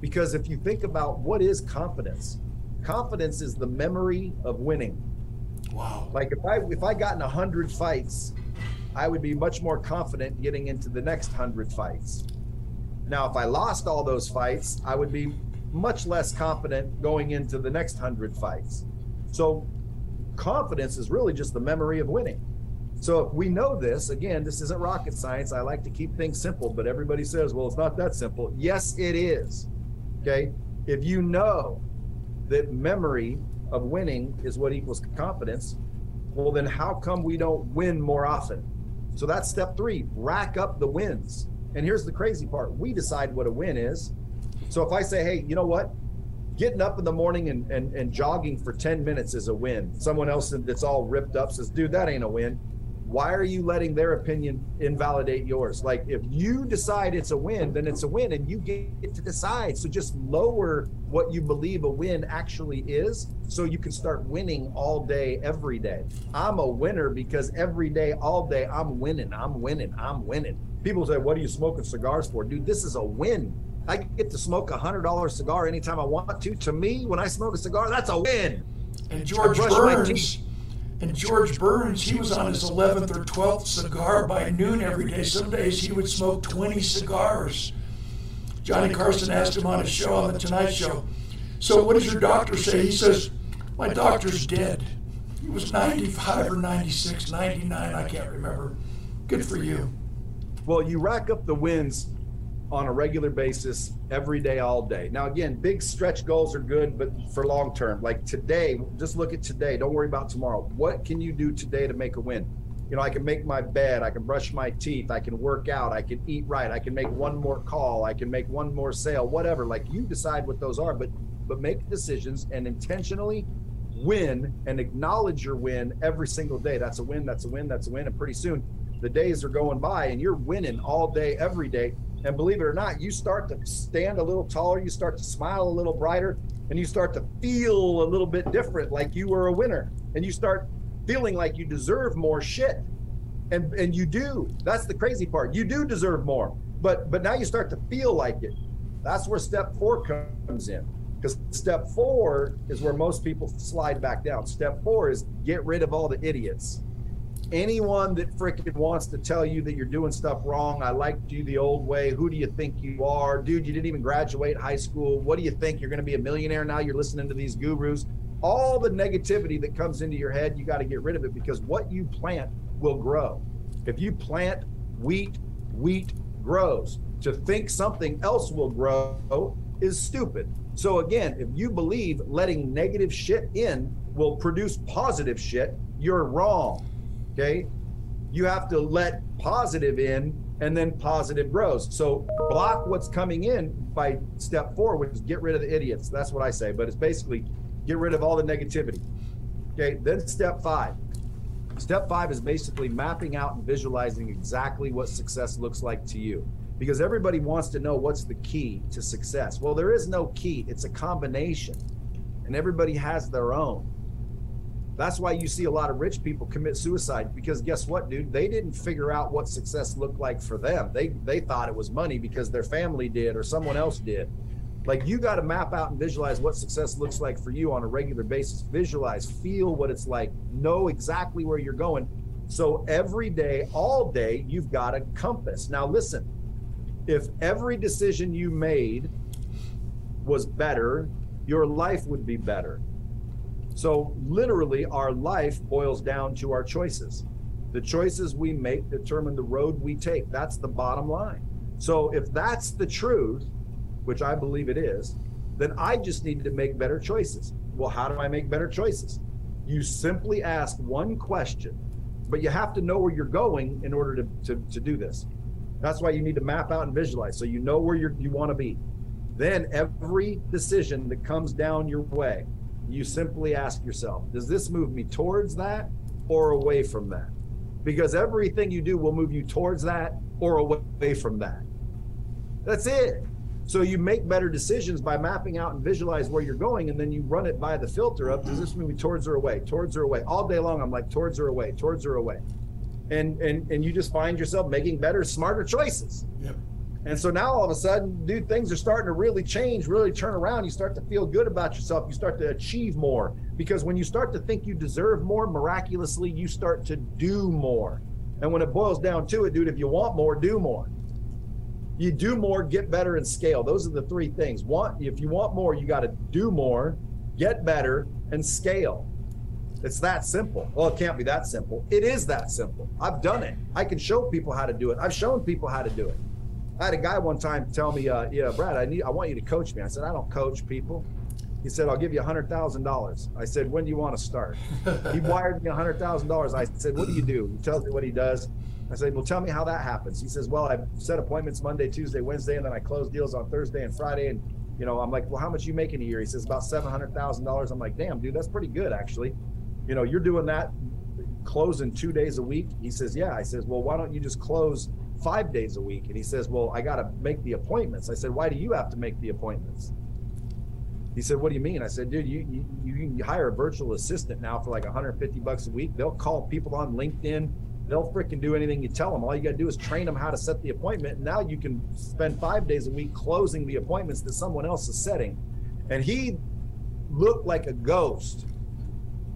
Because if you think about what is confidence, confidence is the memory of winning. Wow. Like if I got in 100 fights, I would be much more confident getting into the next 100 fights. Now, if I lost all those fights, I would be much less confident going into the next 100 fights. So confidence is really just the memory of winning. So if we know this, again, this isn't rocket science. I like to keep things simple, but everybody says, well, it's not that simple. Yes, it is, okay? If you know that memory of winning is what equals confidence, well, then how come we don't win more often? So that's step three, rack up the wins. And here's the crazy part. We decide what a win is. So if I say, hey, you know what? Getting up in the morning and jogging for 10 minutes is a win. Someone else that's all ripped up says, dude, that ain't a win. Why are you letting their opinion invalidate yours? Like if you decide it's a win, then it's a win and you get to decide. So just lower what you believe a win actually is so you can start winning all day, every day. I'm a winner because every day, all day, I'm winning, I'm winning, I'm winning. People say, what are you smoking cigars for? Dude, this is a win. I get to smoke a $100 cigar anytime I want to. To me, when I smoke a cigar, that's a win. And George Burns, he was on his 11th or 12th cigar by noon every day. Some days he would smoke 20 cigars. Johnny Carson asked him on his show, on the Tonight Show, so what does your doctor say? He says, my doctor's dead. He was 95 or 96, 99, I can't remember. Good for you. Well, you rack up the wins on a regular basis, every day, all day. Now, again, big stretch goals are good, but for long term, like today, just look at today. Don't worry about tomorrow. What can you do today to make a win? You know, I can make my bed, I can brush my teeth, I can work out, I can eat right, I can make one more call, I can make one more sale, whatever. Like you decide what those are, but make decisions and intentionally win and acknowledge your win every single day. That's a win, that's a win, that's a win. And pretty soon the days are going by and you're winning all day, every day. And believe it or not, you start to stand a little taller, you start to smile a little brighter, and you start to feel a little bit different, like you were a winner. And you start feeling like you deserve more shit. And you do. That's the crazy part. You do deserve more, but now you start to feel like it. That's where step four comes in, because step four is where most people slide back down. Step four is get rid of all the idiots. Anyone that frickin' wants to tell you that you're doing stuff wrong, I liked you the old way, who do you think you are? Dude, you didn't even graduate high school. What do you think? You're gonna be a millionaire now? You're listening to these gurus. All the negativity that comes into your head, you gotta get rid of it because what you plant will grow. If you plant wheat grows. To think something else will grow is stupid. So again, if you believe letting negative shit in will produce positive shit, you're wrong. Okay, you have to let positive in and then positive grows. So block what's coming in by step 4, which is get rid of the idiots. That's what I say, but it's basically get rid of all the negativity. Okay, then step 5. Step 5 is basically mapping out and visualizing exactly what success looks like to you, because everybody wants to know what's the key to success. Well, there is no key, it's a combination, and everybody has their own. That's why you see a lot of rich people commit suicide, because guess what, dude? They didn't figure out what success looked like for them. They thought it was money because their family did or someone else did. Like, you got to map out and visualize what success looks like for you on a regular basis. Visualize, feel what it's like, know exactly where you're going. So every day, all day, you've got a compass. Now listen, if every decision you made was better, your life would be better. So literally, our life boils down to our choices. The choices we make determine the road we take. That's the bottom line. So if that's the truth, which I believe it is, then I just need to make better choices. Well, how do I make better choices? You simply ask one question, but you have to know where you're going in order to do this. That's why you need to map out and visualize, so you know where you want to be. Then every decision that comes down your way, you simply ask yourself, does this move me towards that or away from that? Because everything you do will move you towards that or away from that. That's it. So you make better decisions by mapping out and visualize where you're going, and then you run it by the filter of, does this move me towards or away? Towards or away. All day long, I'm like, towards or away, towards or away. And you just find yourself making better, smarter choices. Yep. And so now all of a sudden, dude, things are starting to really change, really turn around. You start to feel good about yourself. You start to achieve more, because when you start to think you deserve more, miraculously, you start to do more. And when it boils down to it, dude, if you want more, do more. You do more, get better, and scale. Those are the three things. If you want more, you got to do more, get better, and scale. It's that simple. Well, it can't be that simple. It is that simple. I've done it. I can show people how to do it. I've shown people how to do it. I had a guy one time tell me, yeah, Brad, I want you to coach me. I said, I don't coach people. He said, I'll give you $100,000. I said, when do you want to start? He wired me $100,000. I said, what do you do? He tells me what he does. I said, well, tell me how that happens. He says, well, I set appointments Monday, Tuesday, Wednesday, and then I close deals on Thursday and Friday. And, you know, I'm like, well, how much you make in a year? He says, about $700,000. I'm like, damn, dude, that's pretty good, actually. You know, you're doing that, closing 2 days a week. He says, yeah. I says, well, why don't you just close 5 days a week? And he says, well, I got to make the appointments. I said, why do you have to make the appointments? He said, what do you mean? I said, dude, you hire a virtual assistant now for like $150 a week. They'll call people on LinkedIn. They'll freaking do anything you tell them. All you got to do is train them how to set the appointment. And now you can spend 5 days a week closing the appointments that someone else is setting. And he looked like a ghost.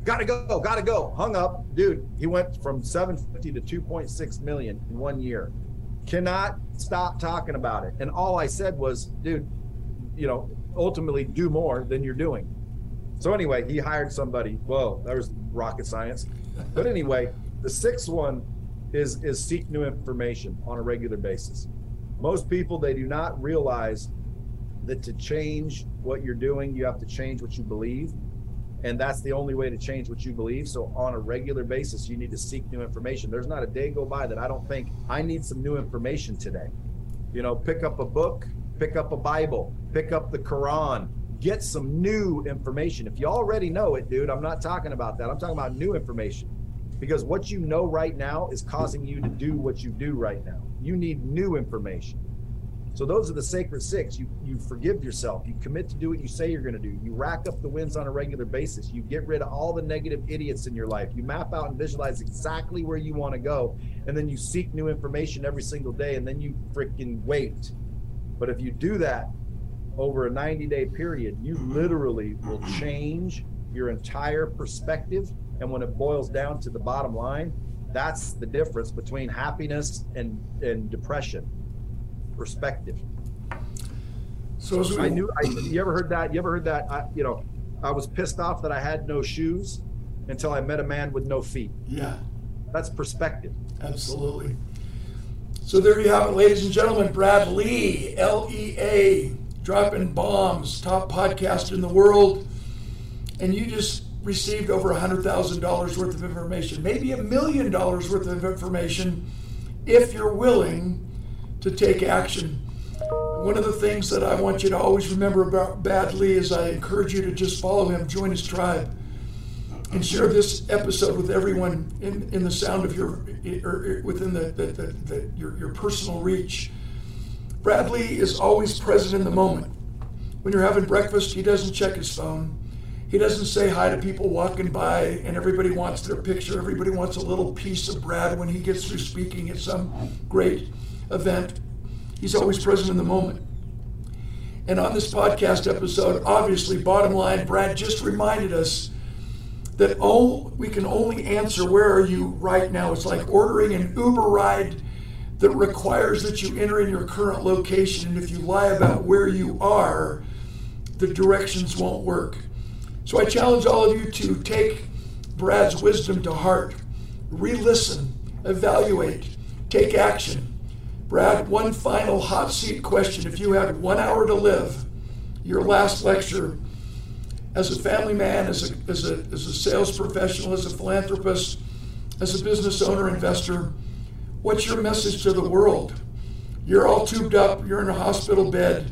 Gotta go, hung up. Dude, he went from 750 to 2.6 million in 1 year. Cannot stop talking about it. And all I said was, dude, you know, ultimately do more than you're doing. So anyway, he hired somebody. Whoa, that was rocket science. But anyway, the sixth one is seek new information on a regular basis. Most people, they do not realize that to change what you're doing, you have to change what you believe. And that's the only way to change what you believe. So on a regular basis, you need to seek new information. There's not a day go by that I don't think I need some new information today. You know, pick up a book, pick up a Bible, pick up the Quran, get some new information. If you already know it, dude, I'm not talking about that. I'm talking about new information, because what you know right now is causing you to do what you do right now. You need new information. So those are the sacred six. You forgive yourself. You commit to do what you say you're going to do. You rack up the wins on a regular basis. You get rid of all the negative idiots in your life. You map out and visualize exactly where you want to go. And then you seek new information every single day. And then you freaking wait. But if you do that over a 90-day period, you literally will change your entire perspective. And when it boils down to the bottom line, that's the difference between happiness and depression. Perspective. So you ever heard that? I was pissed off that I had no shoes until I met a man with no feet. Yeah. That's perspective. Absolutely. So there you have it, ladies and gentlemen, Brad Lea, LEA, Dropping Bombs, top podcast in the world. And you just received over $100,000 worth of information, maybe $1 million worth of information, if you're willing to take action. One of the things that I want you to always remember about Brad Lea is I encourage you to just follow him, join his tribe, and share this episode with everyone in the sound of your, or within your personal reach. Brad Lea is always present in the moment. When you're having breakfast, he doesn't check his phone. He doesn't say hi to people walking by, and everybody wants their picture. Everybody wants a little piece of Brad when he gets through speaking at some great event. He's always present in the moment. And on this podcast episode, obviously, bottom line, Brad just reminded us that we can only answer where are you right now. It's like ordering an Uber ride that requires that you enter in your current location. And if you lie about where you are, the directions won't work. So I challenge all of you to take Brad's wisdom to heart, re-listen, evaluate, take action. Brad, one final hot seat question. If you had 1 hour to live, your last lecture, as a family man, as a sales professional, as a philanthropist, as a business owner, investor, what's your message to the world? You're all tubed up, you're in a hospital bed,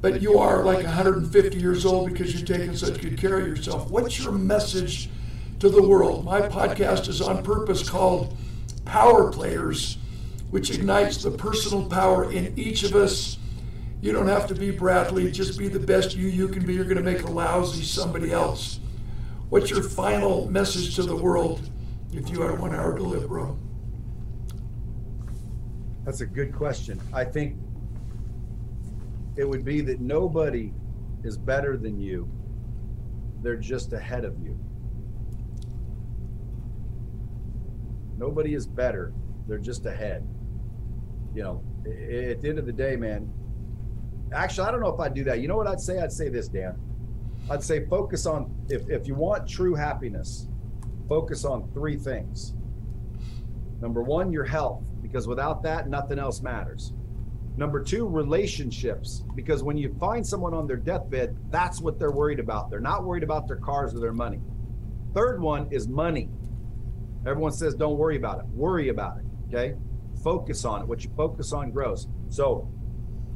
but you are like 150 years old because you've taken such good care of yourself. What's your message to the world? My podcast is on purpose called Power Players, which ignites the personal power in each of us. You don't have to be Brad Lea. Just be the best you can be. You're going to make a lousy somebody else. What's your final message to the world if you had 1 hour to live, bro? That's a good question. I think it would be that nobody is better than you. They're just ahead of you. Nobody is better. They're just ahead. You know, at the end of the day, man, actually, I don't know if I'd do that. You know what I'd say? I'd say this, Dan. I'd say focus on, if you want true happiness, focus on three things. Number one, your health, because without that, nothing else matters. Number two, relationships, because when you find someone on their deathbed, that's what they're worried about. They're not worried about their cars or their money. Third one is money. Everyone says, don't worry about it. Worry about it. Okay, focus on it. What you focus on grows. So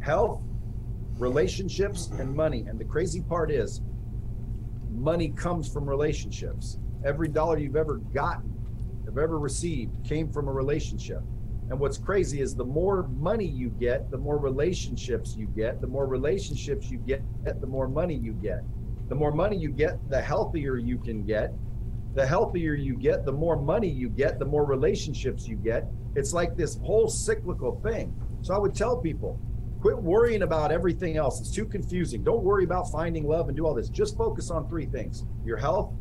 health, relationships, and money. And the crazy part is money comes from relationships. Every dollar you've ever gotten, have ever received, came from a relationship. And what's crazy is the more money you get, the more relationships you get. The more relationships you get, the more money you get. The more money you get, the healthier you can get. The healthier you get, the more money you get, the more relationships you get. It's like this whole cyclical thing. So I would tell people, quit worrying about everything else. It's too confusing. Don't worry about finding love and do all this. Just focus on three things: your health,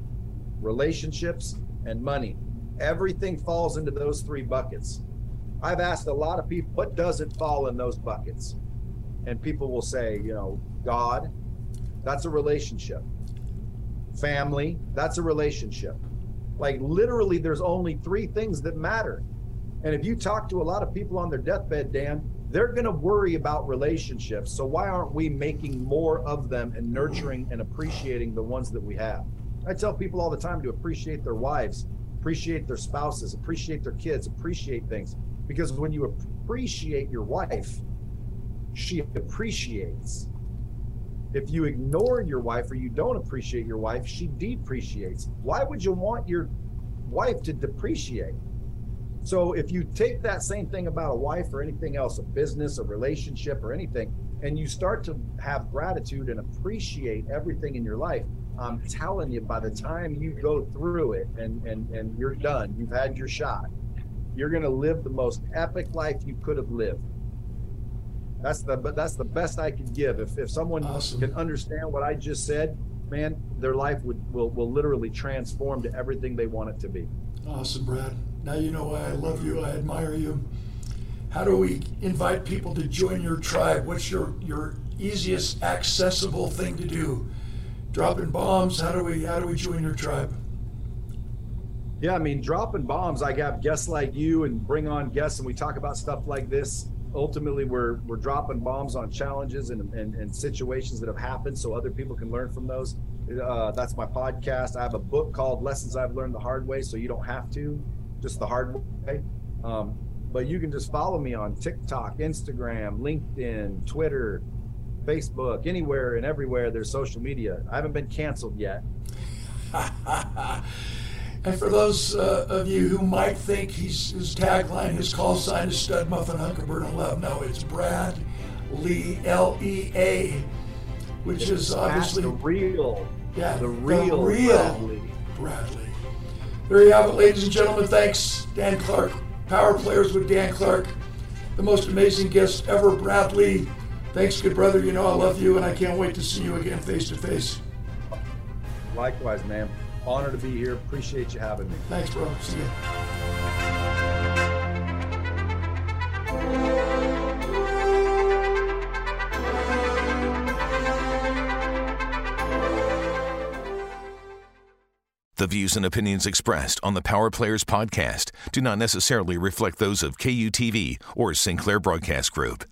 relationships, and money. Everything falls into those three buckets. I've asked a lot of people, what doesn't fall in those buckets? And people will say, you know, God, that's a relationship. Family, that's a relationship. Like literally there's only three things that matter. And if you talk to a lot of people on their deathbed, Dan, they're gonna worry about relationships. So why aren't we making more of them and nurturing and appreciating the ones that we have? I tell people all the time to appreciate their wives, appreciate their spouses, appreciate their kids, appreciate things. Because when you appreciate your wife, she appreciates. If you ignore your wife or you don't appreciate your wife, she depreciates. Why would you want your wife to depreciate? So if you take that same thing about a wife or anything else, a business, a relationship or anything, and you start to have gratitude and appreciate everything in your life, I'm telling you, by the time you go through it and you're done, you've had your shot, you're gonna live the most epic life you could have lived. That's the best I could give. If someone awesome. Can understand what I just said, man, their life will literally transform to everything they want it to be. Awesome, Brad. Now you know why I love you. I admire you. How do we invite people to join your tribe? What's your easiest accessible thing to do? Dropping Bombs. How do we join your tribe? Yeah, I mean, Dropping Bombs. I have guests like you and bring on guests, and we talk about stuff like this. Ultimately, we're dropping bombs on challenges and situations that have happened so other people can learn from those. That's my podcast. I have a book called Lessons I've Learned the Hard Way, so you don't have to, just the hard way. But you can just follow me on TikTok, Instagram, LinkedIn, Twitter, Facebook, anywhere and everywhere there's social media. I haven't been canceled yet. And for those of you who might think his tagline, his call sign is Stud Muffin Hunkerbird and Love, no, it's Brad Lea, L-E-A, which is obviously the real, yeah, the real Brad Lea. There you have it, ladies and gentlemen. Thanks, Dan Clark. Power Players with Dan Clark, the most amazing guest ever, Brad Lea. Thanks, good brother. You know I love you, and I can't wait to see you again face to face. Likewise, man. Honor to be here. Appreciate you having me. Thanks, bro. See you. The views and opinions expressed on the Power Players podcast do not necessarily reflect those of KUTV or Sinclair Broadcast Group.